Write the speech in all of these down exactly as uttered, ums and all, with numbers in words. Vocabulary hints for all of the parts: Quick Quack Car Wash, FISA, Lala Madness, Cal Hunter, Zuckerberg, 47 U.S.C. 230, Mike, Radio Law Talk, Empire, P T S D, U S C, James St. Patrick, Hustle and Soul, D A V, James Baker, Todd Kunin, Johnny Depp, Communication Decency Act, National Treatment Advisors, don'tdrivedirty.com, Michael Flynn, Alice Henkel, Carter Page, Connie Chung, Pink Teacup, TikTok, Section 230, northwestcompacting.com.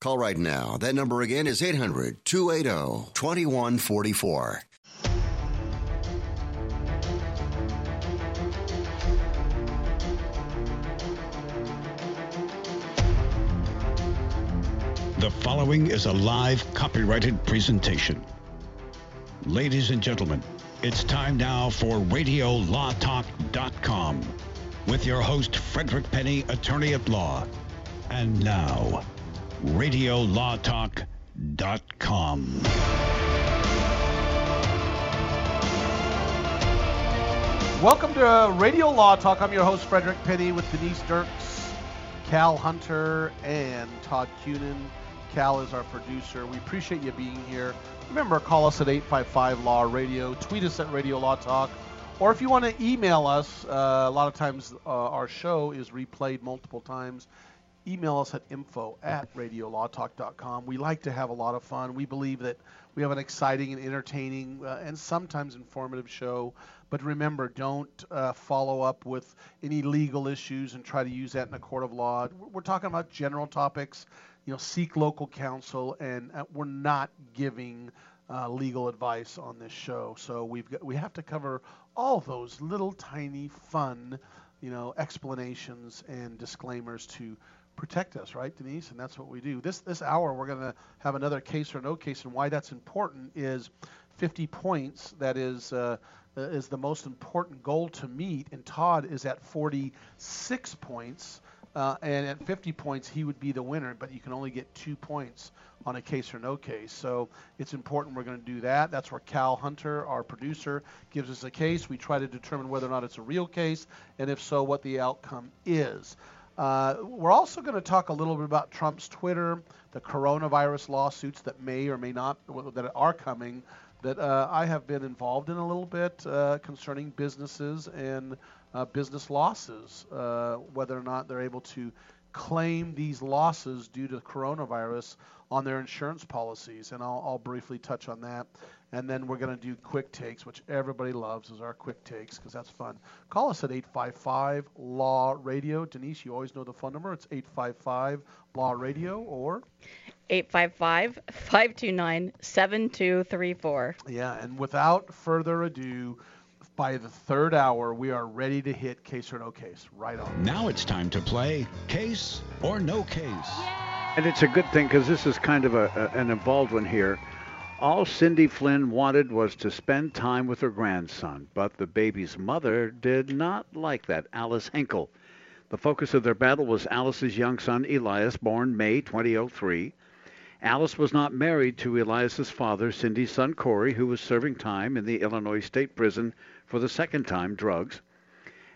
Call right now. That number again is eight hundred, two eighty, twenty-one forty-four. The following is a live copyrighted presentation. Ladies and gentlemen, it's time now for radio law talk dot com with your host, Frederick Penny, attorney at law. And now, radio law talk dot com. Welcome to Radio Law Talk. I'm your host, Frederick Penny, with Denise Dirks, Cal Hunter, and Todd Kunin. Cal is our producer. We appreciate you being here. Remember, call us at eight five five, L A W, R A D I O. Tweet us at Radio Law Talk. Or if you want to email us, uh, a lot of times uh, our show is replayed multiple times. Email us at info at radio law talk dot com. We like to have a lot of fun. We believe that we have an exciting and entertaining uh, and sometimes informative show. But remember, don't uh, follow up with any legal issues and try to use that in a court of law. We're talking about general topics. You know, seek local counsel, and uh, we're not giving uh, legal advice on this show. So we've got, we have to cover all those little tiny fun, you know, explanations and disclaimers to protect us, right, Denise? And that's what we do. This this hour, we're going to have another case or no case, and why that's important is fifty points. That is uh, is the most important goal to meet, and Todd is at forty-six points, uh, and at fifty points, he would be the winner, but you can only get two points on a case or no case. So it's important we're going to do that. That's where Cal Hunter, our producer, gives us a case. We try to determine whether or not it's a real case, and if so, what the outcome is. Uh, we're also going to talk a little bit about Trump's Twitter, the coronavirus lawsuits that may or may not, that are coming, that uh, I have been involved in a little bit uh, concerning businesses and uh, business losses, uh, whether or not they're able to claim these losses due to coronavirus on their insurance policies, and I'll, I'll briefly touch on that. And then we're going to do quick takes, which everybody loves is our quick takes, because that's fun. Call us at eight five five, L A W, R A D I O. Denise, you always know the phone number. It's eight five five, L A W, R A D I O, or eight five five, five two nine, seven two three four. Yeah, and without further ado, by the third hour, we are ready to hit case or no case. Right on. Now it's time to play case or no case. Yeah. And it's a good thing, because this is kind of a, a, an involved one here. All Cindy Flynn wanted was to spend time with her grandson, but the baby's mother did not like that, Alice Henkel. The focus of their battle was Alice's young son, Elias, born May twenty oh three. Alice was not married to Elias's father, Cindy's son, Corey, who was serving time in the Illinois State Prison for the second time, drugs.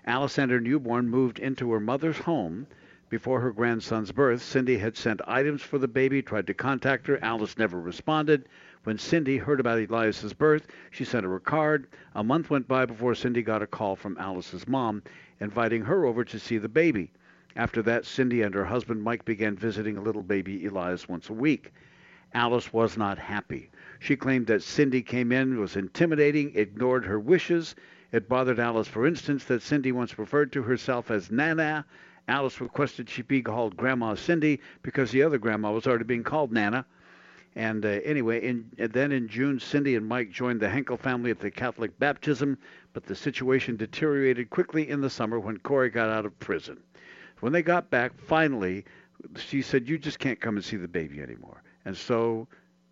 Alice and her newborn moved into her mother's home. Before her grandson's birth, Cindy had sent items for the baby, tried to contact her. Alice never responded. When Cindy heard about Elias's birth, she sent her a card. A month went by before Cindy got a call from Alice's mom, inviting her over to see the baby. After that, Cindy and her husband Mike began visiting little baby Elias once a week. Alice was not happy. She claimed that Cindy came in, was intimidating, ignored her wishes. It bothered Alice, for instance, that Cindy once referred to herself as Nana. Alice requested she be called Grandma Cindy because the other grandma was already being called Nana. And uh, anyway, in, and then in June, Cindy and Mike joined the Henkel family at the Catholic baptism, but the situation deteriorated quickly in the summer when Corey got out of prison. When they got back, finally, she said, you just can't come and see the baby anymore. And so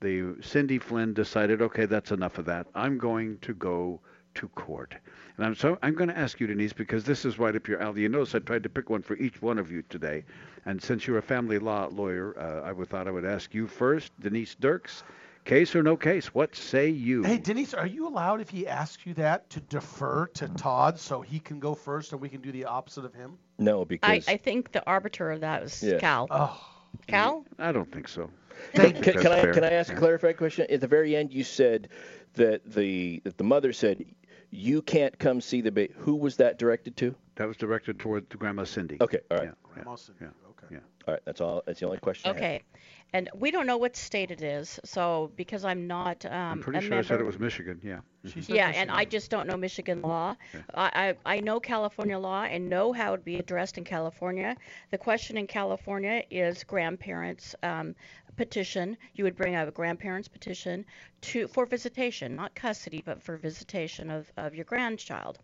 the Cindy Flynn decided, okay, that's enough of that. I'm going to go to court. And I'm so I'm going to ask you, Denise, because this is right up your alley. You notice I tried to pick one for each one of you today. And since you're a family law lawyer, uh, I would, thought I would ask you first, Denise Dirks, case or no case, what say you? Hey, Denise, are you allowed, if he asks you that, to defer to Todd so he can go first and we can do the opposite of him? No, because... I, I think the arbiter of that was yeah. Cal. Oh. Cal? I don't think so. Can, can, can, I, can I ask yeah. a clarifying question? At the very end, you said that the that the mother said, you can't come see the baby. Who was that directed to? That was directed toward to Grandma Cindy. Okay, all right. Yeah. Grandma Cindy, yeah. okay. Yeah. All right, that's all. That's the only question okay. I have. Okay, and we don't know what state it is, so because I'm not um, I'm pretty sure member. I said it was Michigan, yeah. Mm-hmm. Yeah, Michigan. And I just don't know Michigan law. Yeah. I, I I know California law and know how it would be addressed in California. The question in California is grandparents um, petition. You would bring out a grandparents petition to for visitation, not custody, but for visitation of, of your grandchild.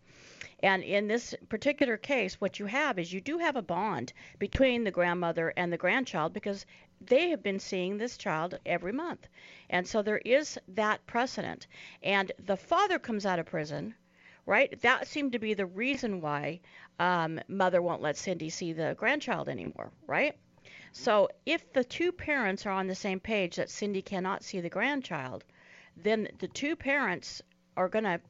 And in this particular case, what you have is you do have a bond between the grandmother and the grandchild because they have been seeing this child every month. And so there is that precedent. And the father comes out of prison, right? That seemed to be the reason why um, mother won't let Cindy see the grandchild anymore, right? So if the two parents are on the same page that Cindy cannot see the grandchild, then the two parents are going to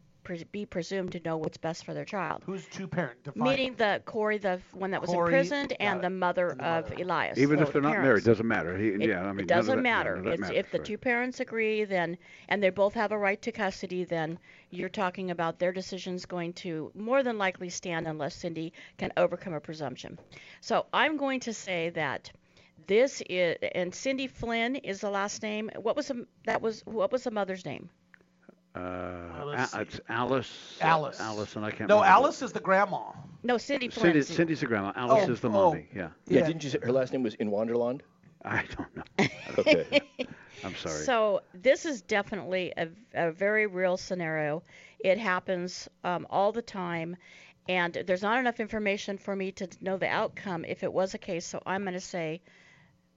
be presumed to know what's best for their child. Who's two parent? Define Meaning the Corey, the one that was Corey, imprisoned, and the mother, and the mother of Elias. Even if they're the not parents. married, doesn't matter. He, it, yeah, I mean, it doesn't that, matter. It's, matters, if the right. two parents agree, then and they both have a right to custody, then you're talking about their decisions going to more than likely stand unless Cindy can overcome a presumption. So I'm going to say that this is, and Cindy Flynn is the last name. What was the, that was what was the mother's name? Uh, Alice. A- it's Alice. Alice. Alice, and I can't. No, remember. Alice is the grandma. No, Cindy. Cindy Cindy's the grandma. Alice oh, is the mommy. Oh. Yeah. yeah. Yeah. Didn't you say her last name was in Wonderland? I don't know. Okay. I'm sorry. So this is definitely a, a very real scenario. It happens um, all the time, and there's not enough information for me to know the outcome if it was a case. So I'm going to say,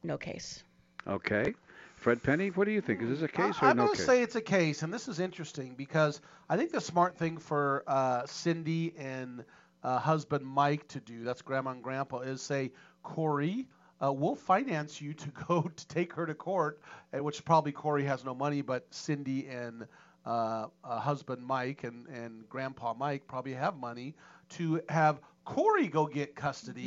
no case. Okay. Fred Penny, what do you think? Is this a case or I'm no gonna case? I'm going to say it's a case, and this is interesting because I think the smart thing for uh, Cindy and uh, husband Mike to do, that's Grandma and Grandpa, is say, Corey, uh, we'll finance you to go to take her to court, which probably Corey has no money, but Cindy and uh, uh, husband Mike and, and Grandpa Mike probably have money to have Corey go get custody,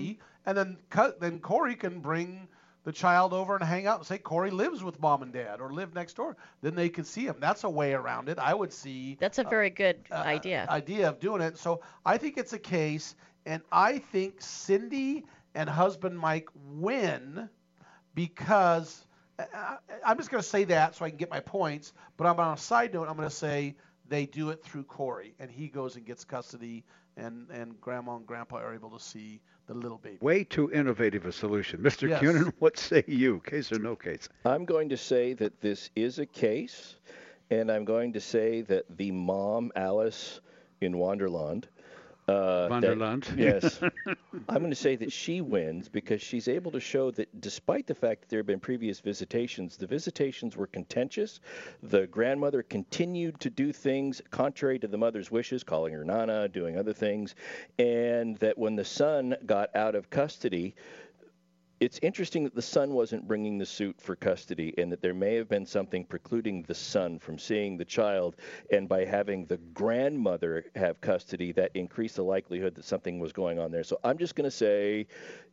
mm-hmm. and then cu- then Corey can bring the child over and hang out and say, Corey lives with mom and dad or live next door. Then they can see him. That's a way around it. I would see. That's a very uh, good uh, idea. Idea of doing it. So I think it's a case, and I think Cindy and husband Mike win because uh, I'm just going to say that so I can get my points. But I'm on a side note, I'm going to say they do it through Corey, and he goes and gets custody, and, and Grandma and Grandpa are able to see the little baby. Way too innovative a solution. Mister Yes. Kunin, what say you? Case or no case? I'm going to say that this is a case, and I'm going to say that the mom, Alice in Wonderland. Uh, Wonderland. That, yes. I'm going to say that she wins because she's able to show that despite the fact that there have been previous visitations, the visitations were contentious. The grandmother continued to do things contrary to the mother's wishes, calling her Nana, doing other things, and that when the son got out of custody, it's interesting that the son wasn't bringing the suit for custody and that there may have been something precluding the son from seeing the child. And by having the grandmother have custody, that increased the likelihood that something was going on there. So I'm just going to say,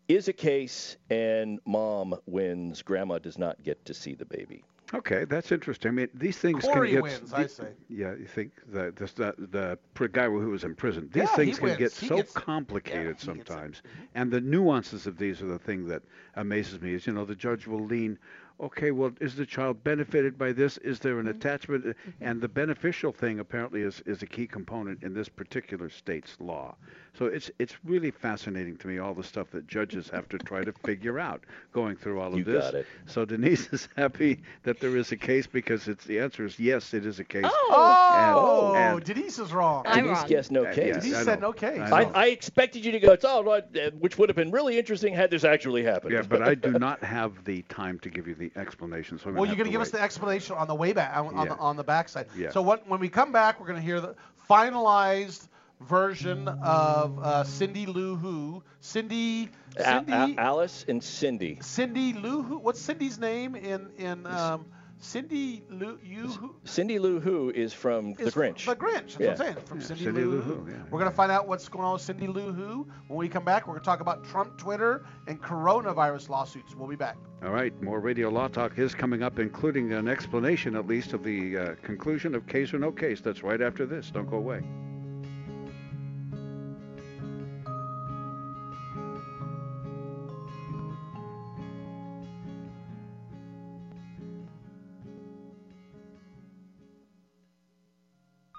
is a case, and mom wins. Grandma does not get to see the baby. Okay, that's interesting. I mean, these things Corey can get... Corey wins, the, I say. Yeah, you think the, the, the, the guy who was in prison. These yeah, things can wins. get he so gets, complicated yeah, sometimes. And the nuances of these are the thing that amazes me is, you know, the judge will lean, okay, well, is the child benefited by this? Is there an mm-hmm. attachment? Mm-hmm. And the beneficial thing apparently is, is a key component in this particular state's law. So it's it's really fascinating to me, all the stuff that judges have to try to figure out going through all of you this. Got it. So Denise is happy that there is a case because it's the answer is yes, it is a case. Oh! And, oh, and Denise is wrong. I'm Denise wrong. guessed no case. Yes, Denise said no case. I, I, I expected you to go, it's all right, which would have been really interesting had this actually happened. Yeah, but I do not have the time to give you the explanation. So I'm well, you're going to give wait. us the explanation on the way back, on, yeah. on, the, on the back side. Yeah. So what, when we come back, we're going to hear the finalized version of uh, Cindy Lou Who. Cindy, Cindy a- a- Alice and Cindy. Cindy Lou Who. What's Cindy's name in... in um, Cindy Lou Who? Cindy Lou Who is from is The Grinch. The Grinch, that's yeah. what I'm saying. From yeah, Cindy, Cindy Lou Who. Yeah, we're going to find out what's going on with Cindy Lou Who. When we come back, we're going to talk about Trump, Twitter, and coronavirus lawsuits. We'll be back. All right, more Radio Law Talk is coming up, including an explanation, at least, of the uh, conclusion of case or no case. That's right after this. Don't go away.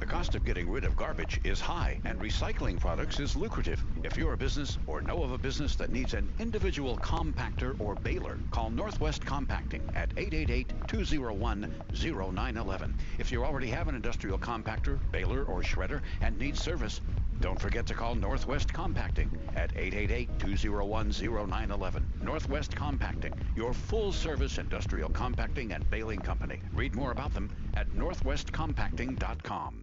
The cost of getting rid of garbage is high, and recycling products is lucrative. If you're a business or know of a business that needs an individual compactor or baler, call Northwest Compacting at eight eight eight, two oh one, oh nine one one. If you already have an industrial compactor, baler, or shredder and need service, don't forget to call Northwest Compacting at eight eight eight, two oh one, oh nine one one. Northwest Compacting, your full-service industrial compacting and baling company. Read more about them at northwest compacting dot com.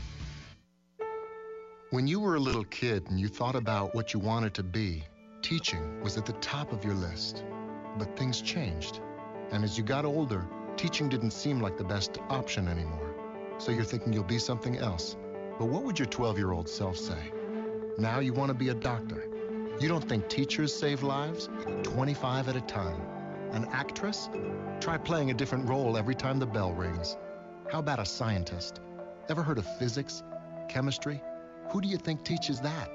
When you were a little kid and you thought about what you wanted to be, teaching was at the top of your list. But things changed. And as you got older, teaching didn't seem like the best option anymore. So you're thinking you'll be something else. But what would your twelve-year-old self say? Now you want to be a doctor. You don't think teachers save lives? twenty-five at a time. An actress? Try playing a different role every time the bell rings. How about a scientist? Ever heard of physics? Chemistry? Who do you think teaches that?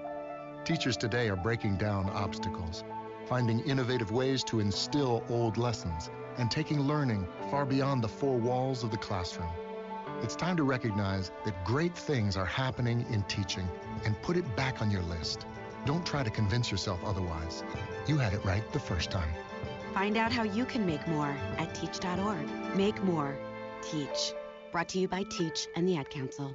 Teachers today are breaking down obstacles, finding innovative ways to instill old lessons, and taking learning far beyond the four walls of the classroom. It's time to recognize that great things are happening in teaching and put it back on your list. Don't try to convince yourself otherwise. You had it right the first time. Find out how you can make more at teach dot org. Make more. Teach. Brought to you by Teach and the Ad Council.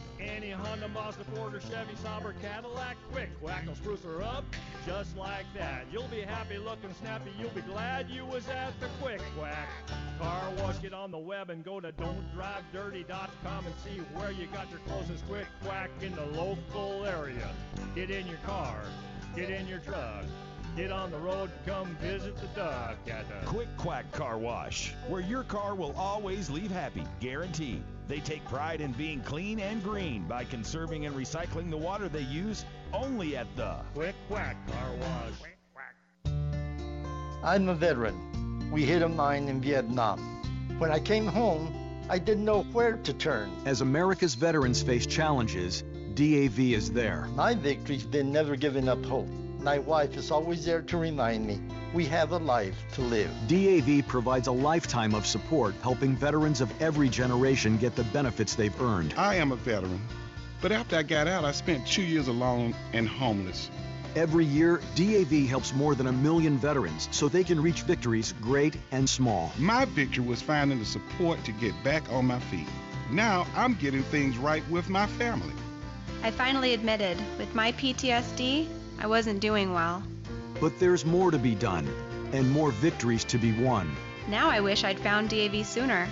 Any Honda, Mazda, Ford, or Chevy, Saab, or Cadillac, Quick Quack will spruce her up just like that. You'll be happy looking snappy. You'll be glad you was at the Quick Quack Car Wash. Get on the web and go to don't drive dirty dot com and see where you got your closest Quick Quack in the local area. Get in your car. Get in your truck. Get on the road, come visit the duck at the Quick Quack Car Wash, where your car will always leave happy, guaranteed. They take pride in being clean and green by conserving and recycling the water they use only at the Quick Quack Car Wash. I'm a veteran. We hit a mine in Vietnam. When I came home, I didn't know where to turn. As America's veterans face challenges, D A V is there. My victory's been never giving up hope. My wife is always there to remind me we have a life to live. D A V provides a lifetime of support, helping veterans of every generation get the benefits they've earned. I am a veteran, but after I got out, I spent two years alone and homeless. Every year, D A V helps more than a million veterans so they can reach victories great and small. My victory was finding the support to get back on my feet. Now I'm getting things right with my family. I finally admitted, with my P T S D, I wasn't doing well. But there's more to be done. and more victories to be won. Now I wish I'd found D A V sooner.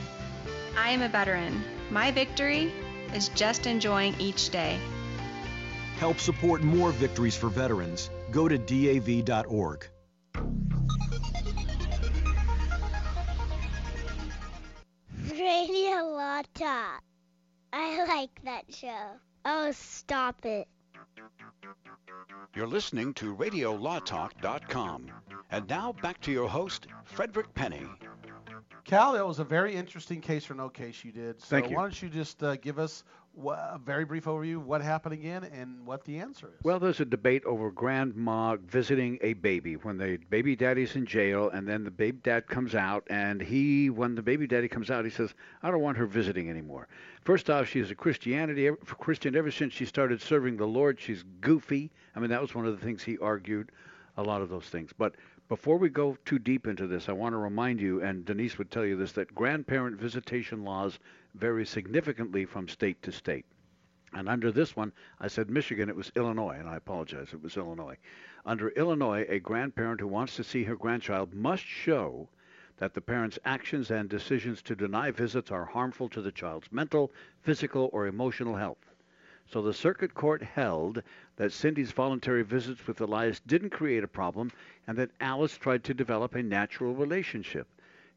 I am a veteran. My victory is just enjoying each day. Help support more victories for veterans. Go to D A V dot org. Radio Law Talk. I like that show. Oh, stop it. You're listening to radio law talk dot com. And now back to your host, Frederick Penny. Cal, that was a very interesting case or no case you did. So Thank you. Why don't you just uh, give us wh- a very brief overview of what happened again and what the answer is. Well, there's a debate over grandma visiting a baby when the baby daddy's in jail, and then the baby dad comes out, and he, when the baby daddy comes out, he says, I don't want her visiting anymore. First off, she's a Christianity Christian ever since she started serving the Lord. She's goofy. I mean, that was one of the things he argued, a lot of those things. But before we go too deep into this, I want to remind you, and Denise would tell you this, that grandparent visitation laws vary significantly from state to state. And under this one, I said Michigan, it was Illinois, and I apologize, it was Illinois. Under Illinois, a grandparent who wants to see her grandchild must show that the parent's actions and decisions to deny visits are harmful to the child's mental, physical, or emotional health. So the circuit court held that Cindy's voluntary visits with Elias didn't create a problem and that Alice tried to develop a natural relationship.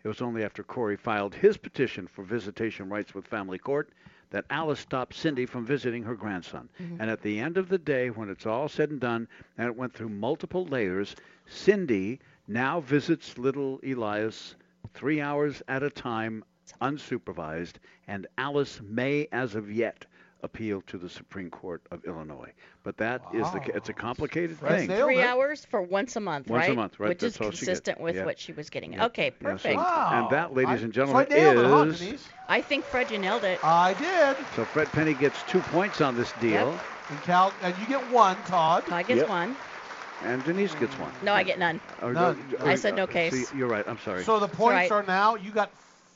It was only after Corey filed his petition for visitation rights with family court that Alice stopped Cindy from visiting her grandson. Mm-hmm. And at the end of the day, when it's all said and done, and it went through multiple layers, Cindy now visits little Elias three hours at a time, unsupervised, and Alice may, as of yet, appeal to the Supreme Court of Illinois. But that wow. is the, it's a complicated That's thing. Three it. hours for once a month, once right? Once a month, right? Which That's is consistent with yeah. what she was getting. Yeah. Okay, perfect. Yeah, so, wow. And that, ladies I, and gentlemen, so I is... It, huh, I think Fred, you nailed it. I did. So Fred Penny gets two points on this deal. Yep. And Cal, and you get one, Todd. Todd gets yep. one. And Denise gets one. No, I get none. Or, none. Or, or, I said no case. So you're right. I'm sorry. So the points right. are now, you got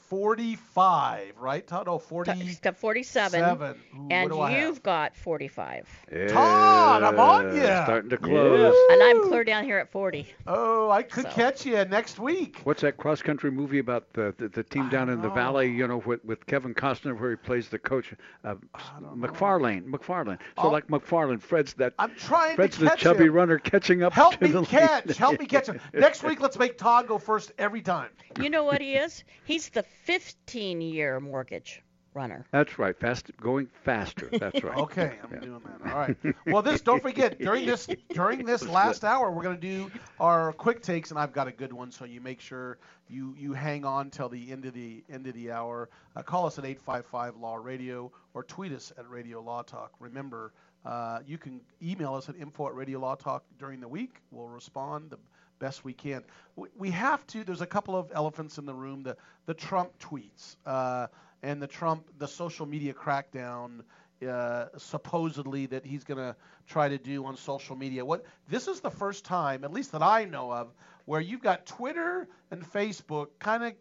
forty-five, right, Todd? Oh, forty. He's got forty-seven. Seven. Ooh, and you've got forty-five. Yeah, Todd, I'm on you. Starting to close. Yeah. And I'm clear down here at forty. Oh, I could so. catch you next week. What's that cross-country movie about the the, the team I down in know. the valley, you know, with, with Kevin Costner where he plays the coach? Uh, McFarlane. McFarlane. So oh. like McFarlane, Fred's that I'm trying Fred's to catch the chubby him. runner catching up. Help to me the catch. Lead. Help me catch him. Next week, let's make Todd go first every time. You know what he is? He's the fifteen-year mortgage runner. That's right. Fast, going faster. That's right. Okay, I'm yeah. doing that. All right. Well, this don't forget during this during this last hour we're going to do our quick takes, and I've got a good one, so you make sure you, you hang on till the end of the end of the hour. Uh, call us at eight five five Law Radio or tweet us at Radio Law Talk. Remember, uh, you can email us at info at Radio Law Talk during the week. We'll respond the best we can. We have to. There's a couple of elephants in the room. The the Trump tweets uh, and the Trump the social media crackdown uh, supposedly that he's going to try to do on social media. What this is the first time, at least that I know of, where you've got Twitter and Facebook kind of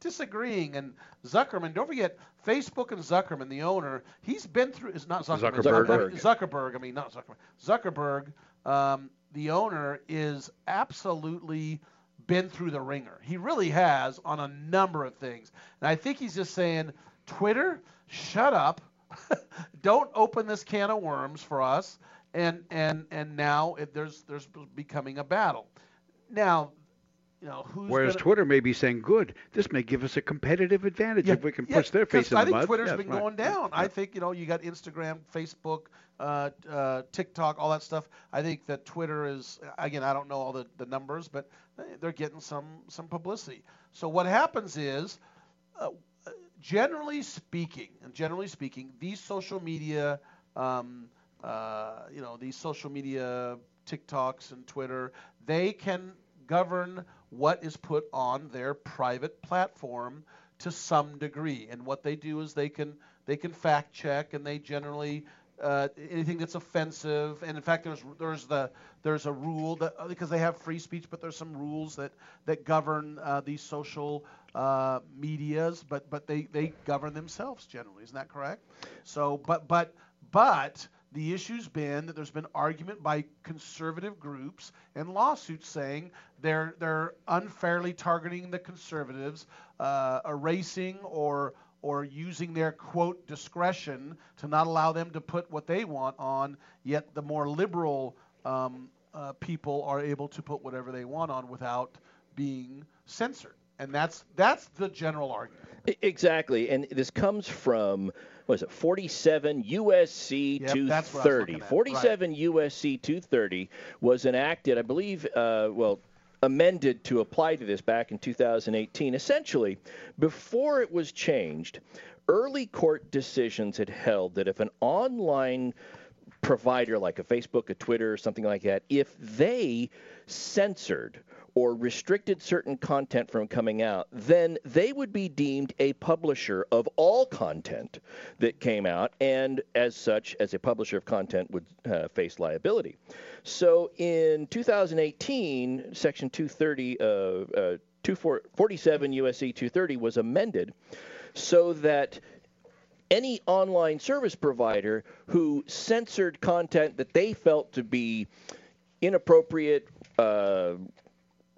disagreeing, and Zuckerman. Don't forget, Facebook and Zuckerman, the owner, he's been through. Is not Zuckerman. Zuckerberg. Zuckerberg. Zuckerberg. I mean, not Zuckerman. Zuckerberg. Um, The owner is absolutely been through the ringer. He really has on a number of things. And I think he's just saying, Twitter, shut up. Don't open this can of worms for us. And and and now it, there's there's becoming a battle. Now, you know, who's Whereas gonna, Twitter may be saying, good, this may give us a competitive advantage yeah, if we can yeah, push their face in I the mud. I think Twitter's yeah, been right. going down. Yeah. I think, you know, you got Instagram, Facebook, Uh, uh, TikTok, all that stuff. I think that Twitter is, again, I don't know all the, the numbers, but they're getting some, some publicity. So what happens is, uh, generally speaking, and generally speaking, these social media, um, uh, you know, these social media TikToks and Twitter, they can govern what is put on their private platform to some degree. And what they do is they can they can fact check, and they generally Uh, anything that's offensive, and in fact, there's there's the there's a rule that because they have free speech, but there's some rules that that govern uh, these social uh, medias, but but they they govern themselves generally. Isn't that correct? So, but but but The issue's been that there's been argument by conservative groups and lawsuits saying they're they're unfairly targeting the conservatives, uh, erasing or or using their, quote, discretion to not allow them to put what they want on, yet the more liberal um, uh, people are able to put whatever they want on without being censored. And that's that's the general argument. Exactly. And this comes from, what is it, forty-seven U S C yep, two thirty. forty-seven right. U S C two thirty was enacted, I believe, uh, well, amended to apply to this back in two thousand eighteen. Essentially, before it was changed, early court decisions had held that if an online provider like a Facebook, a Twitter, or something like that, if they censored or restricted certain content from coming out, then they would be deemed a publisher of all content that came out, and as such, as a publisher of content, would uh, face liability. So in two thousand eighteen, Section two thirty, uh, uh, forty-seven U S C two thirty was amended so that any online service provider who censored content that they felt to be inappropriate, uh,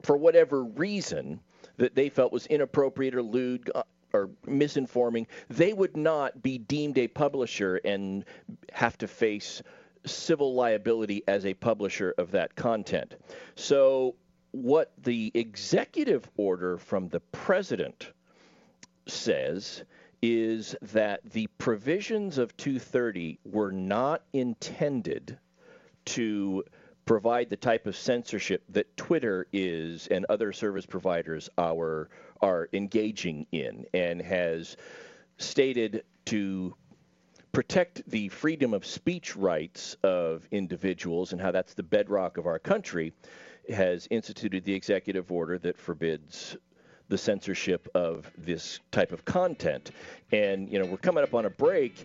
for whatever reason that they felt was inappropriate or lewd or misinforming, they would not be deemed a publisher and have to face civil liability as a publisher of that content. So what the executive order from the president says is that the provisions of two thirty were not intended to provide the type of censorship that Twitter is and other service providers are, are engaging in, and has stated to protect the freedom of speech rights of individuals and how that's the bedrock of our country, has instituted the executive order that forbids the censorship of this type of content. And, you know, we're coming up on a break.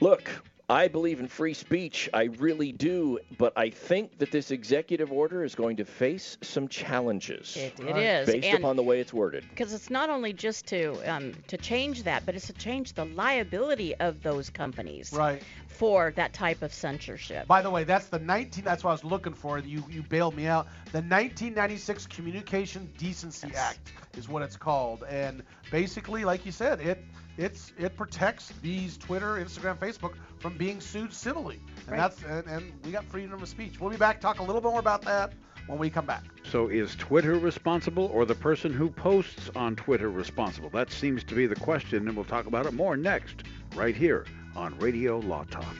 Look, I believe in free speech. I really do. But I think that this executive order is going to face some challenges. It, it is. Based and upon the way it's worded. Because it's not only just to um, to change that, but it's to change the liability of those companies right. for that type of censorship. By the way, that's the nineteen. That's what I was looking for. You, you bailed me out. The nineteen ninety-six Communication Decency yes. Act is what it's called. And basically, like you said, it it's it protects these Twitter, Instagram, Facebook from being sued civilly. And right. that's and, and we got freedom of speech. We'll be back, talk a little more about that when we come back. So is Twitter responsible, or the person who posts on Twitter responsible? That seems to be the question, and we'll talk about it more next, right here on Radio Law Talk.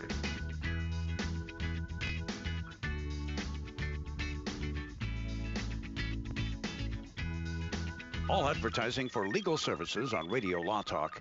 All advertising for legal services on Radio Law Talk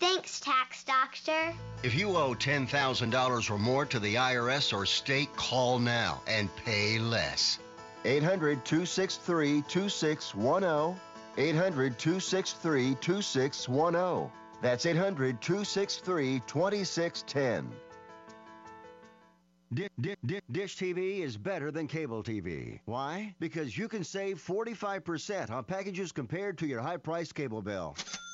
Thanks, Tax Doctor. If you owe ten thousand dollars or more to the I R S or state, call now and pay less. eight hundred two six three two six one zero. eight hundred two six three two six one zero. That's eight hundred two six three two six one zero. Dish, dish, dish T V is better than cable T V. Why? Because you can save forty-five percent on packages compared to your high-priced cable bill.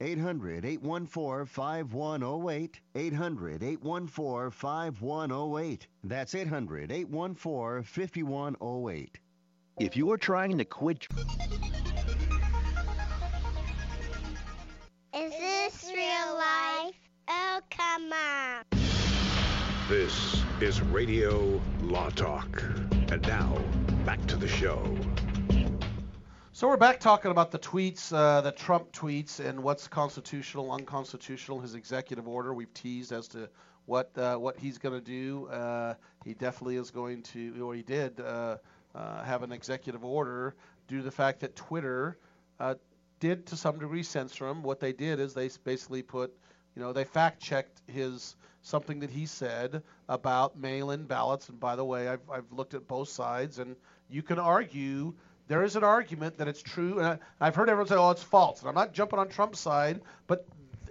eight hundred, eight one four, five one zero eight. eight hundred, eight one four, five one zero eight. That's eight hundred, eight one four, five one zero eight. If you are trying to quit... Is this real life? Oh, come on. This is Radio Law Talk. And now, back to the show. So we're back talking about the tweets, uh, the Trump tweets, and what's constitutional, unconstitutional, his executive order. We've teased as to what uh, what he's going to do. Uh, he definitely is going to, or he did, uh, uh, have an executive order due to the fact that Twitter uh, did to some degree censor him. What they did is they basically put, you know, they fact-checked his something that he said about mail-in ballots. And by the way, I've I've looked at both sides, and you can argue. There is an argument that it's true, and I, I've heard everyone say, "Oh, it's false." And I'm not jumping on Trump's side, but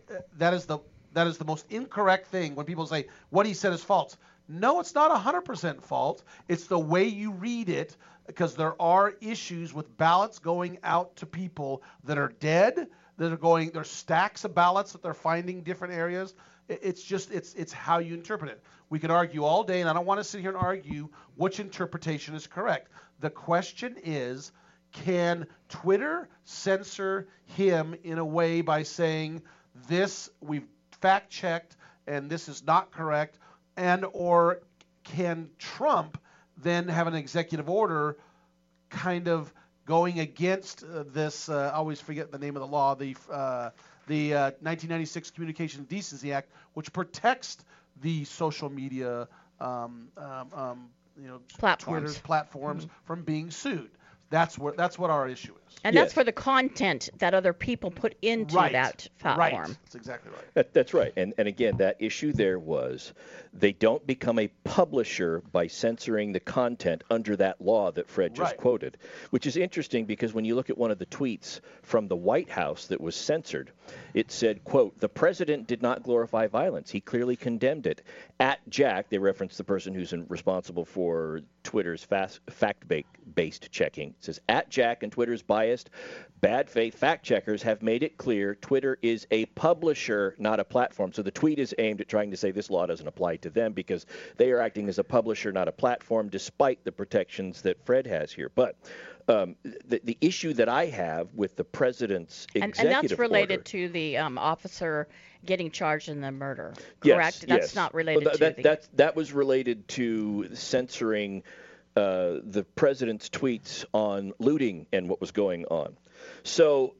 th- that is the that is the most incorrect thing when people say what he said is false. No, it's not one hundred percent false. It's the way you read it, because there are issues with ballots going out to people that are dead, that are going. There's stacks of ballots that they're finding in different areas. It's just it's it's how you interpret it. We could argue all day, and I don't want to sit here and argue which interpretation is correct. The question is, can Twitter censor him in a way by saying this we've fact-checked and this is not correct, and or can Trump then have an executive order kind of going against uh, this? Uh, I always forget the name of the law. The uh, the uh, nineteen ninety-six Communication Decency Act, which protects the social media um, um, um, you know, platforms. Twitter's platforms mm-hmm. from being sued. That's what that's what our issue is. And yes. That's for the content that other people put into right. that platform. Right. That's exactly right. That, that's right. And and again, that issue there was they don't become a publisher by censoring the content under that law that Fred just right. quoted, which is interesting because when you look at one of the tweets from the White House that was censored, it said, quote, "The president did not glorify violence. He clearly condemned it." At Jack, they referenced the person who's in, responsible for Twitter's fast, fact-based checking. It says, at Jack and Twitter's biased, bad faith fact-checkers have made it clear Twitter is a publisher, not a platform. So the tweet is aimed at trying to say this law doesn't apply to them because they are acting as a publisher, not a platform, despite the protections that Fred has here. But um, the, the issue that I have with the president's and, executive order... And that's related order, to the um, officer... getting charged in the murder, correct? Yes, that's yes. not related well, that, to that, the... That, that was related to censoring uh, the president's tweets on looting and what was going on. So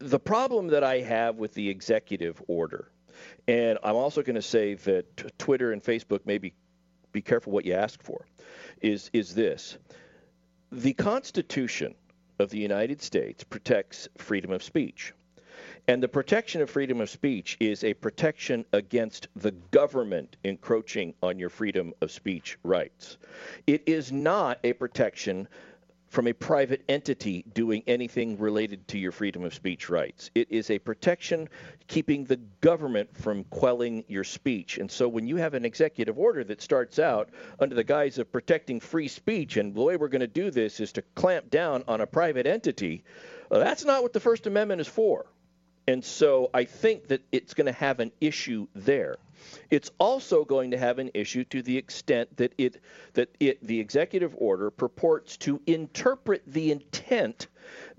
the problem that I have with the executive order, and I'm also going to say that t- Twitter and Facebook maybe be careful what you ask for, is is this. The Constitution of the United States protects freedom of speech. And the protection of freedom of speech is a protection against the government encroaching on your freedom of speech rights. It is not a protection from a private entity doing anything related to your freedom of speech rights. It is a protection keeping the government from quelling your speech. And so when you have an executive order that starts out under the guise of protecting free speech, and the way we're going to do this is to clamp down on a private entity, well, that's not what the First Amendment is for. And so I think that it's going to have an issue there. It's also going to have an issue to the extent that it that it the executive order purports to interpret the intent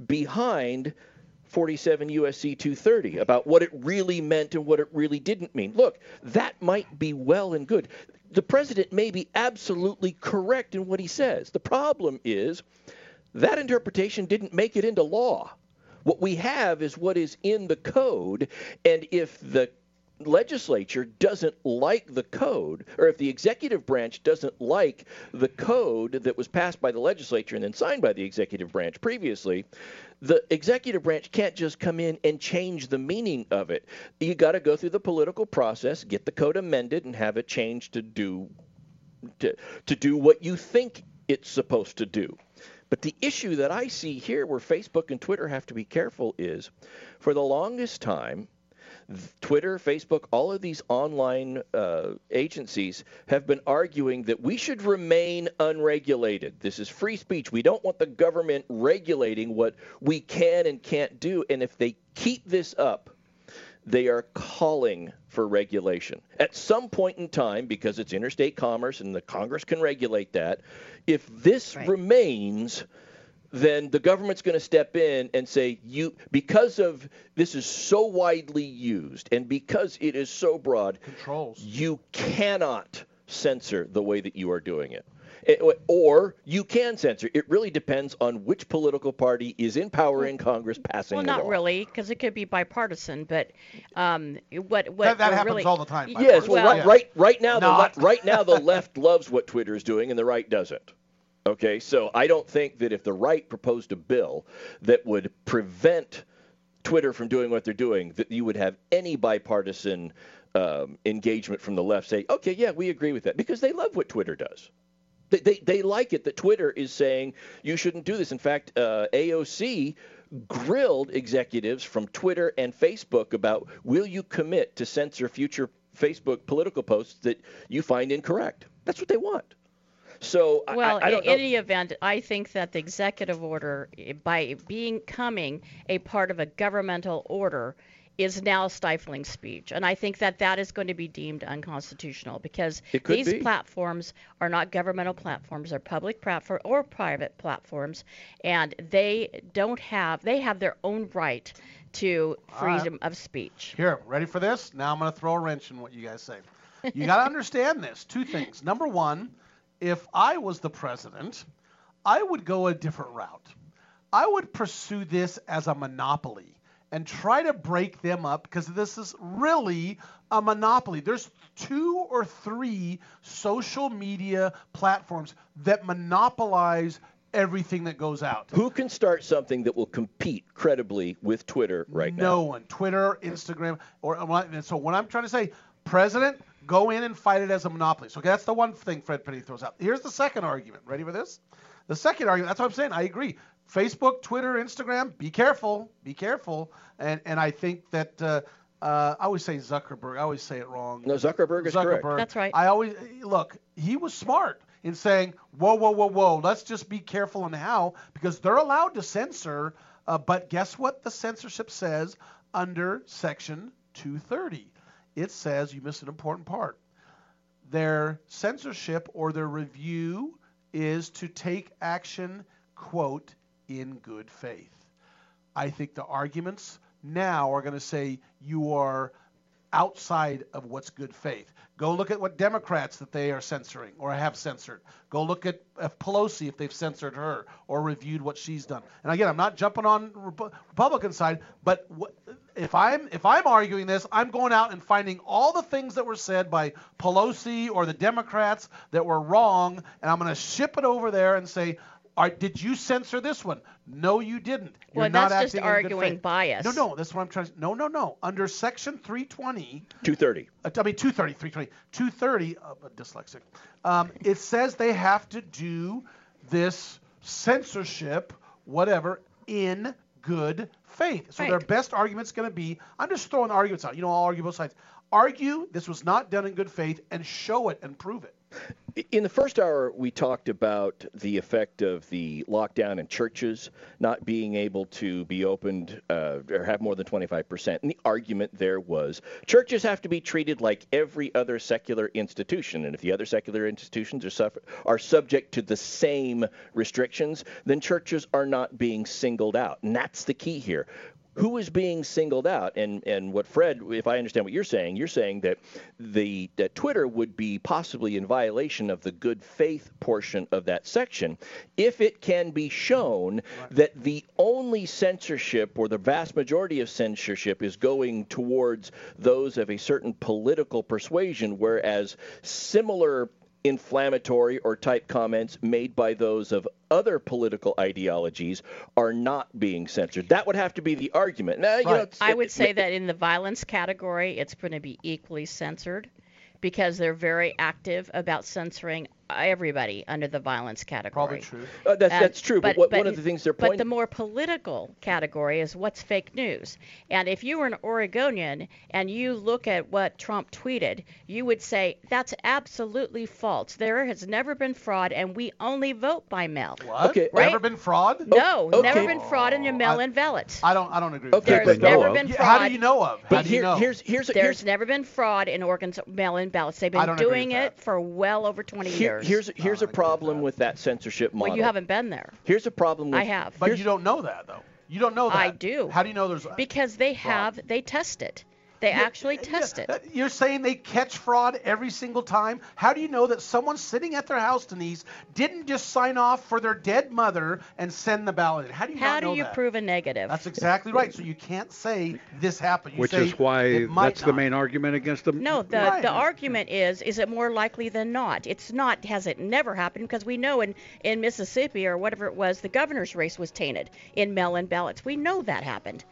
behind forty-seven U S C two thirty about what it really meant and what it really didn't mean. Look, that might be well and good. The president may be absolutely correct in what he says. The problem is that interpretation didn't make it into law. What we have is what is in the code, and if the legislature doesn't like the code, or if the executive branch doesn't like the code that was passed by the legislature and then signed by the executive branch previously, the executive branch can't just come in and change the meaning of it. You got to go through the political process, get the code amended, and have it changed to do to, to do what you think it's supposed to do. But the issue that I see here where Facebook and Twitter have to be careful is, for the longest time, Twitter, Facebook, all of these online uh, agencies have been arguing that we should remain unregulated. This is free speech. We don't want the government regulating what we can and can't do. And if they keep this up, they are calling for regulation. At some point in time, because it's interstate commerce and the Congress can regulate that, if this right. remains, then the government's going to step in and say, you, because of this is so widely used and because it is so broad, controls. You cannot censor the way that you are doing it. It, or you can censor. It really depends on which political party is in power in Congress passing the law. Well, not really, because it could be bipartisan. But um, what what that, that happens really, all the time. Yes. Well, well yeah. right right now not. the right now the left loves what Twitter is doing and the right doesn't. Okay, so I don't think that if the right proposed a bill that would prevent Twitter from doing what they're doing, that you would have any bipartisan um, engagement from the left say, okay, yeah, we agree with that, because they love what Twitter does. They, they, they like it that Twitter is saying you shouldn't do this. In fact, uh, A O C grilled executives from Twitter and Facebook about, will you commit to censor future Facebook political posts that you find incorrect? That's what they want. So well, I, I don't in know. any event, I think that the executive order, by becoming a part of a governmental order, is now stifling speech. And I think that that is going to be deemed unconstitutional, because these be. platforms are not governmental platforms, they're public platform or private platforms, and they don't have, they have their own right to freedom uh, of speech. Here, ready for this? Now I'm going to throw a wrench in what you guys say. You got to understand this. Two things. Number one, if I was the president, I would go a different route. I would pursue this as a monopoly and try to break them up, because this is really a monopoly. There's two or three social media platforms that monopolize everything that goes out. Who can start something that will compete credibly with Twitter right now? No one. Twitter, Instagram, or and so what I'm trying to say, president, go in and fight it as a monopoly. So okay, that's the one thing Fred Penny throws out. Here's the second argument. Ready for this? The second argument, that's what I'm saying. I agree. Facebook, Twitter, Instagram, be careful, be careful. And and I think that uh, uh, I always say Zuckerberg. I always say it wrong. No, Zuckerberg is Zuckerberg. correct. That's right. I always look, he was smart in saying, whoa, whoa, whoa, whoa, let's just be careful on how, because they're allowed to censor. Uh, but guess what the censorship says under Section two thirty? It says, you missed an important part, their censorship or their review is to take action, quote, in good faith. I think the arguments now are going to say you are outside of what's good faith. Go look at what Democrats that they are censoring or have censored. Go look at if Pelosi, if they've censored her or reviewed what she's done. And again, I'm not jumping on Rep- Republican side, but what, if I'm if I'm arguing this, I'm going out and finding all the things that were said by Pelosi or the Democrats that were wrong, and I'm going to ship it over there and say, Are, did you censor this one? No, you didn't. You're well, not that's just arguing bias. No, no, that's what I'm trying to No, no, no. Under Section three twenty. two thirty. Uh, I mean, two thirty, three twenty. two thirty, uh, dyslexic. Um, it says they have to do this censorship, whatever, in good faith. So right. Their best argument's going to be, I'm just throwing arguments out. You know, I'll argue both sides. Argue this was not done in good faith and show it and prove it. In the first hour, we talked about the effect of the lockdown in churches not being able to be opened uh, or have more than twenty-five percent. And the argument there was churches have to be treated like every other secular institution. And if the other secular institutions are, suffer- are subject to the same restrictions, then churches are not being singled out. And that's the key here. Who is being singled out? And and what Fred, if I understand what you're saying, you're saying that the that Twitter would be possibly in violation of the good faith portion of that section if it can be shown that the only censorship or the vast majority of censorship is going towards those of a certain political persuasion, whereas similar inflammatory or type comments made by those of other political ideologies are not being censored. That would have to be the argument. Now, right. you know, I would it, say it, that in the violence category, it's going to be equally censored because they're very active about censoring everybody under the violence category. Probably true. Uh, that's, um, that's true, but, but, what, but one of the things they're pointing... But the more political category is what's fake news. And if you were an Oregonian and you look at what Trump tweeted, you would say, that's absolutely false. There has never been fraud, and we only vote by mail. What? Okay. Right? Never been fraud? No, okay. never been fraud in your mail-in ballots. I don't I don't agree with okay, that. There's never been fraud. How do you know of? How do you know? Here's, here's, here's, There's here's, never been fraud in Oregon's mail-in ballots. They've been doing it for well over twenty years. Here, here's here's no, a problem that. with that censorship model. Well, you haven't been there. Here's a problem with I have. But here's, you don't know that though. You don't know that. I do. How do you know there's Because they have fraud. they test it. They yeah, actually test yeah. it. You're saying they catch fraud every single time? How do you know that someone sitting at their house, Denise, didn't just sign off for their dead mother and send the ballot? How do you How not know do you that? prove a negative? That's exactly right. So you can't say this happened. You Which say, is why that's not. the main argument against them. No, the, right. the argument is, is it more likely than not? It's not, has it never happened? Because we know in, in Mississippi or whatever it was, the governor's race was tainted in mail-in ballots. We know that happened.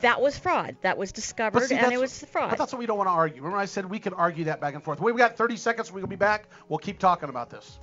That was fraud. That was discovered, see, and it was fraud. But that's what we don't want to argue. Remember I said we can argue that back and forth. We've got thirty seconds. We'll be back. We'll keep talking about this.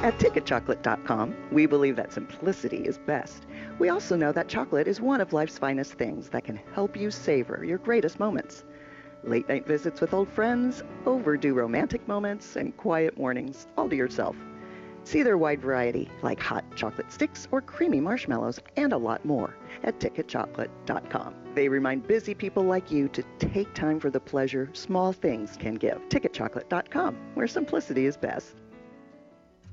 At ticket chocolate dot com, we believe that simplicity is best. We also know that chocolate is one of life's finest things that can help you savor your greatest moments. Late night visits with old friends, overdue romantic moments, and quiet mornings all to yourself. See their wide variety, like hot chocolate sticks or creamy marshmallows, and a lot more at ticket chocolate dot com. They remind busy people like you to take time for the pleasure small things can give. ticket chocolate dot com, where simplicity is best.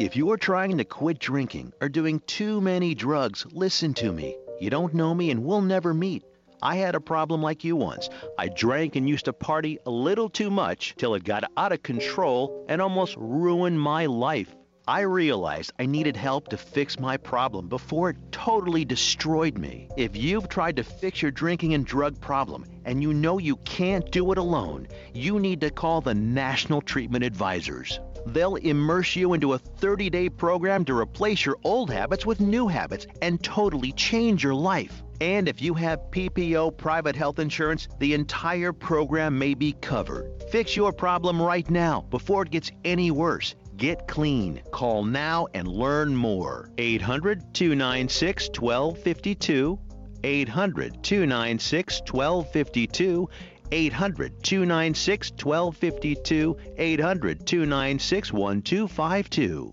If you are trying to quit drinking or doing too many drugs, listen to me. You don't know me and we'll never meet. I had a problem like you once. I drank and used to party a little too much till it got out of control and almost ruined my life. I realized I needed help to fix my problem before it totally destroyed me. If you've tried to fix your drinking and drug problem and you know you can't do it alone, you need to call the National Treatment Advisors. They'll immerse you into a thirty-day program to replace your old habits with new habits and totally change your life. And if you have P P O private health insurance, the entire program may be covered. Fix your problem right now before it gets any worse. Get clean. Call now and learn more. eight hundred two nine six one two five two. eight hundred two nine six one two five two. eight hundred two nine six one two five two. eight hundred two nine six one two five two.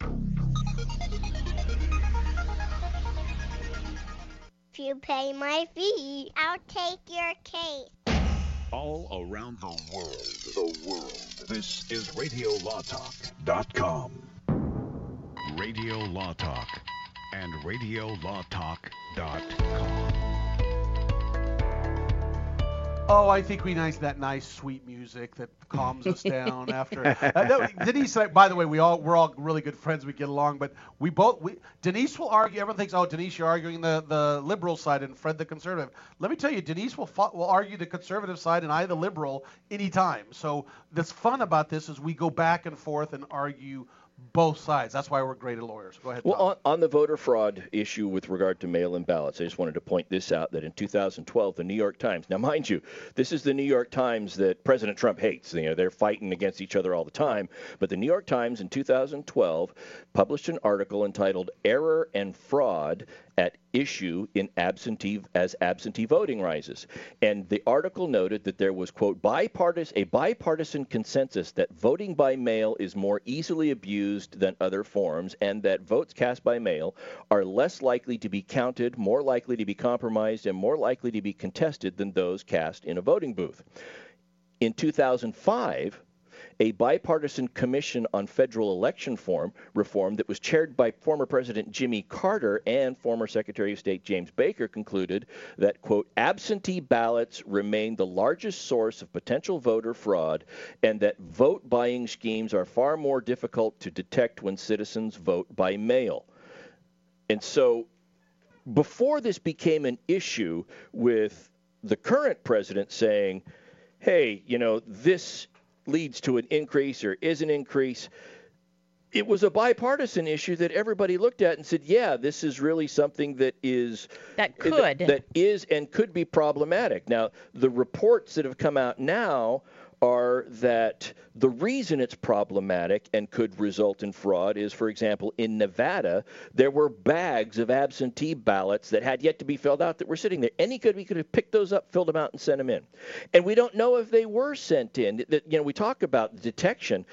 If you pay my fee, I'll take your case. All around the world, the world. This is radio law talk dot com. Radio Law Talk and radio law talk dot com. Oh, I think we nice that nice sweet music that calms us down after. Uh, no, Denise, by the way, we all we're all really good friends. We get along, but we both we, Denise will argue. Everyone thinks, oh, Denise, you're arguing the, the liberal side and Fred the conservative. Let me tell you, Denise will will argue the conservative side and I the liberal anytime. So that's fun about this is we go back and forth and argue both sides. That's why we're great lawyers. Go ahead, Tom. Well, on, on the voter fraud issue with regard to mail-in ballots, I just wanted to point this out, that in two thousand twelve, the New York Times, now mind you, this is the New York Times that President Trump hates. You know, they're fighting against each other all the time. But the New York Times in two thousand twelve published an article entitled Error and Fraud at Issue in Absentee as Absentee Voting Rises. And the article noted that there was, quote, bipartisan, a bipartisan consensus that voting by mail is more easily abused than other forms and that votes cast by mail are less likely to be counted, more likely to be compromised, and more likely to be contested than those cast in a voting booth. In two thousand five, a bipartisan commission on federal election form reform that was chaired by former President Jimmy Carter and former Secretary of State James Baker concluded that, quote, absentee ballots remain the largest source of potential voter fraud and that vote buying schemes are far more difficult to detect when citizens vote by mail. And so before this became an issue with the current president saying, hey, you know, this leads to an increase or is an increase, it was a bipartisan issue that everybody looked at and said, yeah, this is really something that is that could that, that is and could be problematic. Now, the reports that have come out now are that the reason it's problematic and could result in fraud is, for example, in Nevada, there were bags of absentee ballots that had yet to be filled out that were sitting there. Any good, we could have picked those up, filled them out, and sent them in. And we don't know if they were sent in. You know, we talk about detection.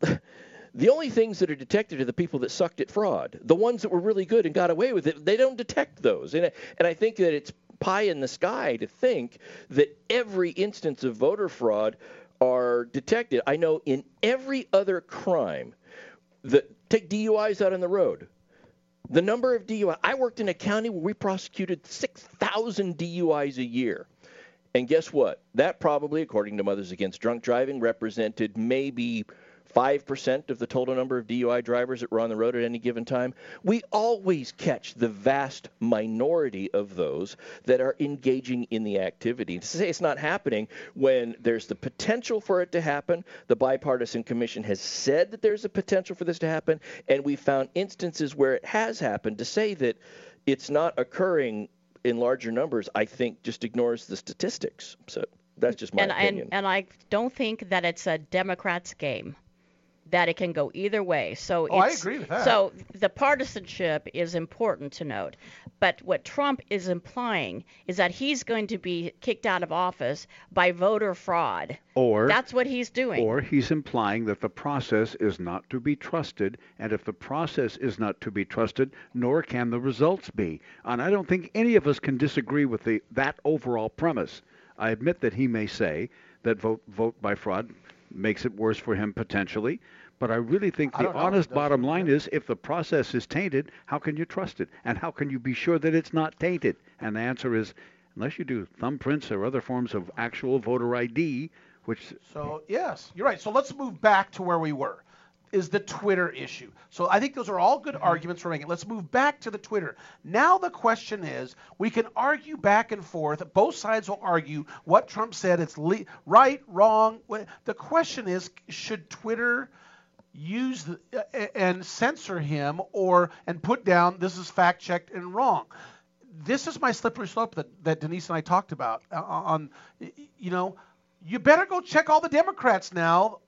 The only things that are detected are the people that sucked at fraud. The ones that were really good and got away with it, they don't detect those. And I think that it's pie in the sky to think that every instance of voter fraud are detected. I know in every other crime, the, take D U Is out on the road. The number of D U Is, I worked in a county where we prosecuted six thousand D U Is a year. And guess what? That probably, according to Mothers Against Drunk Driving, represented maybe five percent of the total number of D U I drivers that were on the road at any given time. We always catch the vast minority of those that are engaging in the activity. To say it's not happening when there's the potential for it to happen, the bipartisan commission has said that there's a potential for this to happen, and we found instances where it has happened. To say that it's not occurring in larger numbers, I think, just ignores the statistics. So that's just my and, opinion. And, and I don't think that it's a Democrat's game. that it can go either way. So oh, it's, I agree with that. So the partisanship is important to note. But what Trump is implying is that he's going to be kicked out of office by voter fraud. Or that's what he's doing. Or he's implying that the process is not to be trusted, and if the process is not to be trusted, nor can the results be. And I don't think any of us can disagree with the that overall premise. I admit that he may say that vote vote by fraud makes it worse for him potentially, but I really think the honest bottom line is if the process is tainted, how can you trust it? And how can you be sure that it's not tainted? And the answer is, unless you do thumbprints or other forms of actual voter I D, which... So, yes, you're right. So let's move back to where we were, is the Twitter issue. So I think those are all good arguments for making it. Let's move back to the Twitter. Now the question is, we can argue back and forth. Both sides will argue what Trump said. It's le- right, wrong. The question is, should Twitter use the, uh, and censor him or and put down this is fact-checked and wrong? This is my slippery slope that, that Denise and I talked about uh, on, you know, you better go check all the Democrats now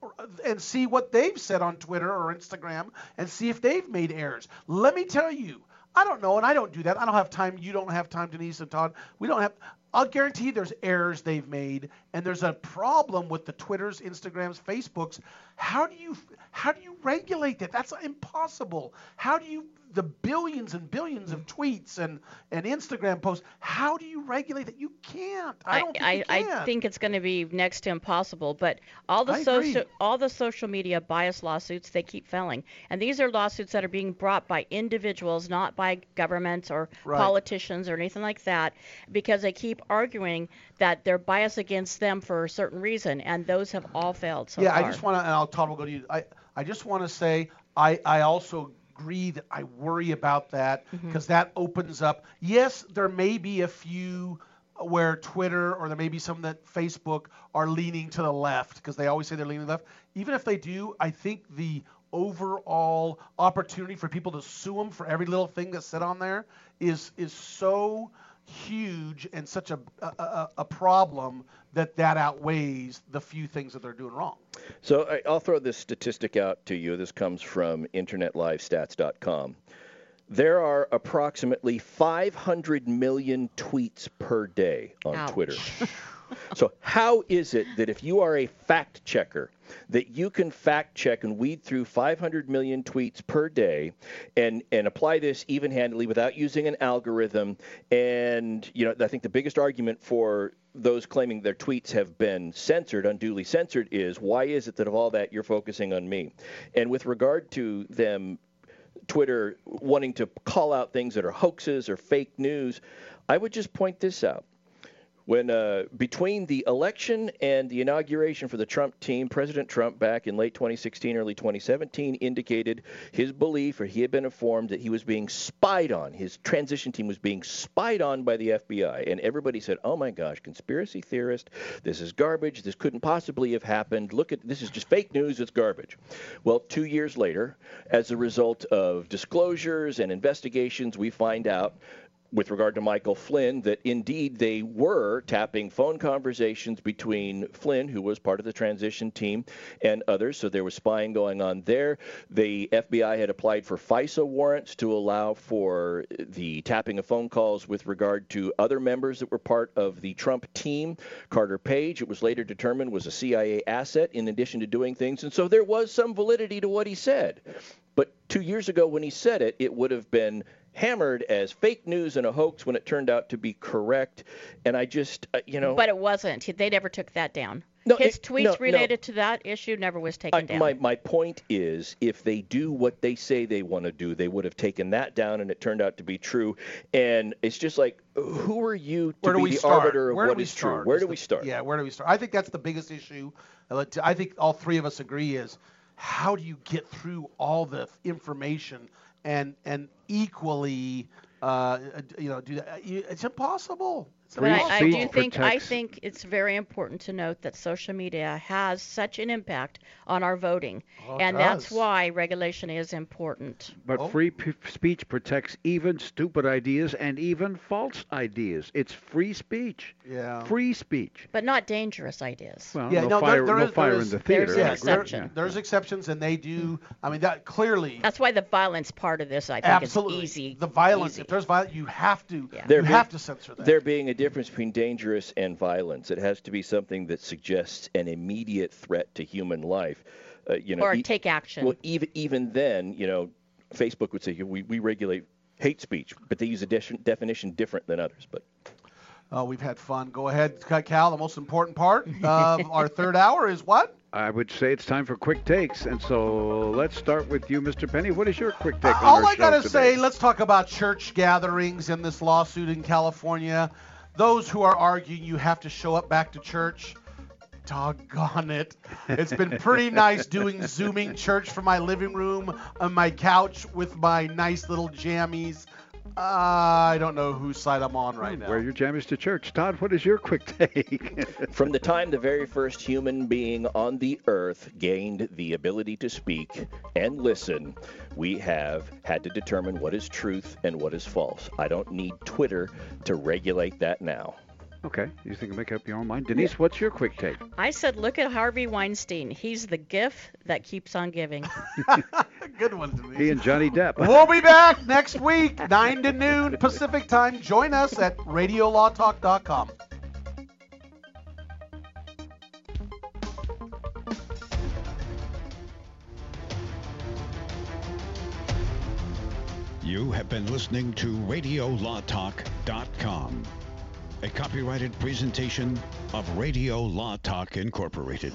and see what they've said on Twitter or Instagram and see if they've made errors. Let me tell you, I don't know, and I don't do that. I don't have time. You don't have time, Denise and Todd. We don't have – I'll guarantee there's errors they've made, and there's a problem with the Twitters, Instagrams, Facebooks. How do you how do you regulate that? That's impossible. How do you – the billions and billions of tweets and, and Instagram posts, how do you regulate that? You can't. I don't I, think I, you can. I think it's going to be next to impossible, but all the social all the social media bias lawsuits, they keep failing. And these are lawsuits that are being brought by individuals, not by governments or right. politicians or anything like that, because they keep arguing that they're biased against them for a certain reason, and those have all failed so yeah, far. Yeah, I just want to, and I'll Todd will go to you, I, I just want to say I, I also agree that I worry about that because mm-hmm. that opens up. Yes, there may be a few where Twitter or there may be some that Facebook are leaning to the left because they always say they're leaning left. Even if they do, I think the overall opportunity for people to sue them for every little thing that's said on there is is so huge and such a, a, a problem that that outweighs the few things that they're doing wrong. So I, I'll throw this statistic out to you. This comes from Internet Live Stats dot com. There are approximately five hundred million tweets per day on Ouch. Twitter. So how is it that if you are a fact checker, that you can fact check and weed through five hundred million tweets per day and, and apply this even-handedly without using an algorithm? And, you know, I think the biggest argument for those claiming their tweets have been censored, unduly censored, is why is it that of all that you're focusing on me? And with regard to them, Twitter wanting to call out things that are hoaxes or fake news, I would just point this out. When uh, between the election and the inauguration for the Trump team, President Trump back in late twenty sixteen, early twenty seventeen indicated his belief, or he had been informed, that he was being spied on. His transition team was being spied on by the F B I. And everybody said, oh, my gosh, conspiracy theorist, this is garbage. This couldn't possibly have happened. Look at this is just fake news. It's garbage. Well, two years later, as a result of disclosures and investigations, we find out with regard to Michael Flynn, that indeed they were tapping phone conversations between Flynn, who was part of the transition team, and others. So there was spying going on there. The F B I had applied for FISA warrants to allow for the tapping of phone calls with regard to other members that were part of the Trump team. Carter Page, it was later determined, was a C I A asset in addition to doing things. And so there was some validity to what he said. But two years ago when he said it, it would have been hammered as fake news and a hoax when it turned out to be correct. And I just, uh, you know. But it wasn't. They never took that down. No, His it, tweets no, related no. to that issue never was taken I, down. My, my point is, if they do what they say they want to do, they would have taken that down, and it turned out to be true. And it's just like, who are you to be the start? arbiter of where what is start? true? Where is do the, we start? Yeah, where do we start? I think that's the biggest issue. I think all three of us agree is, how do you get through all the information and and equally, uh, you know, do that? It's impossible. So I, I do think protects. I think it's very important to note that social media has such an impact on our voting, oh, and does. that's why regulation is important. But oh. free p- speech protects even stupid ideas and even false ideas. It's free speech. Yeah. Free speech. But not dangerous ideas. Well, yeah, no, no fire, there, there no is, fire is, in the theater. There's yeah, an exception. There, there's exceptions, and they do. I mean, that clearly. That's why the violence part of this, I think, absolutely. is easy. The violence. Easy. If there's violence, you have to. Yeah. You have being, to censor that. There being a difference between dangerous and violence. It has to be something that suggests an immediate threat to human life. Uh, you know, or e- take action. Well, even, even then, you know, Facebook would say we, we regulate hate speech, but they use a de- definition different than others. But uh, we've had fun. Go ahead, Cal. The most important part of our third hour is what? I would say it's time for quick takes, and so let's start with you, Mister Penny. What is your quick take uh, on our show today? All I got to say, let's talk about church gatherings in this lawsuit in California. Those who are arguing you have to show up back to church, doggone it. It's been pretty nice doing Zooming church from my living room on my couch with my nice little jammies. Uh, I don't know whose side I'm on right now. Wear your jammies to church. Todd, what is your quick take? From the time the very first human being on the earth gained the ability to speak and listen, we have had to determine what is truth and what is false. I don't need Twitter to regulate that now. Okay, you think you make up your own mind. Denise, yeah. what's your quick take? I said, look at Harvey Weinstein. He's the gift that keeps on giving. Good one, Denise. He and Johnny Depp. We'll be back next week, nine to noon Pacific time. Join us at radio law talk dot com. You have been listening to radio law talk dot com. A copyrighted presentation of Radio Law Talk, Incorporated.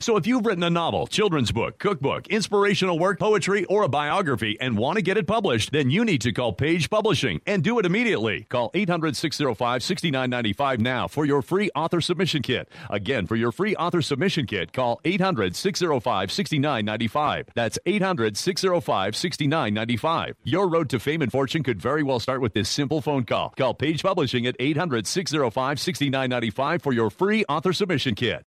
So if you've written a novel, children's book, cookbook, inspirational work, poetry, or a biography and want to get it published, then you need to call Page Publishing and do it immediately. Call eight hundred, six oh five, six nine nine five now for your free author submission kit. Again, for your free author submission kit, call eight hundred, six oh five, six nine nine five. That's eight hundred, six oh five, six nine nine five. Your road to fame and fortune could very well start with this simple phone call. Call Page Publishing at eight hundred, six oh five, six nine nine five for your free author submission kit.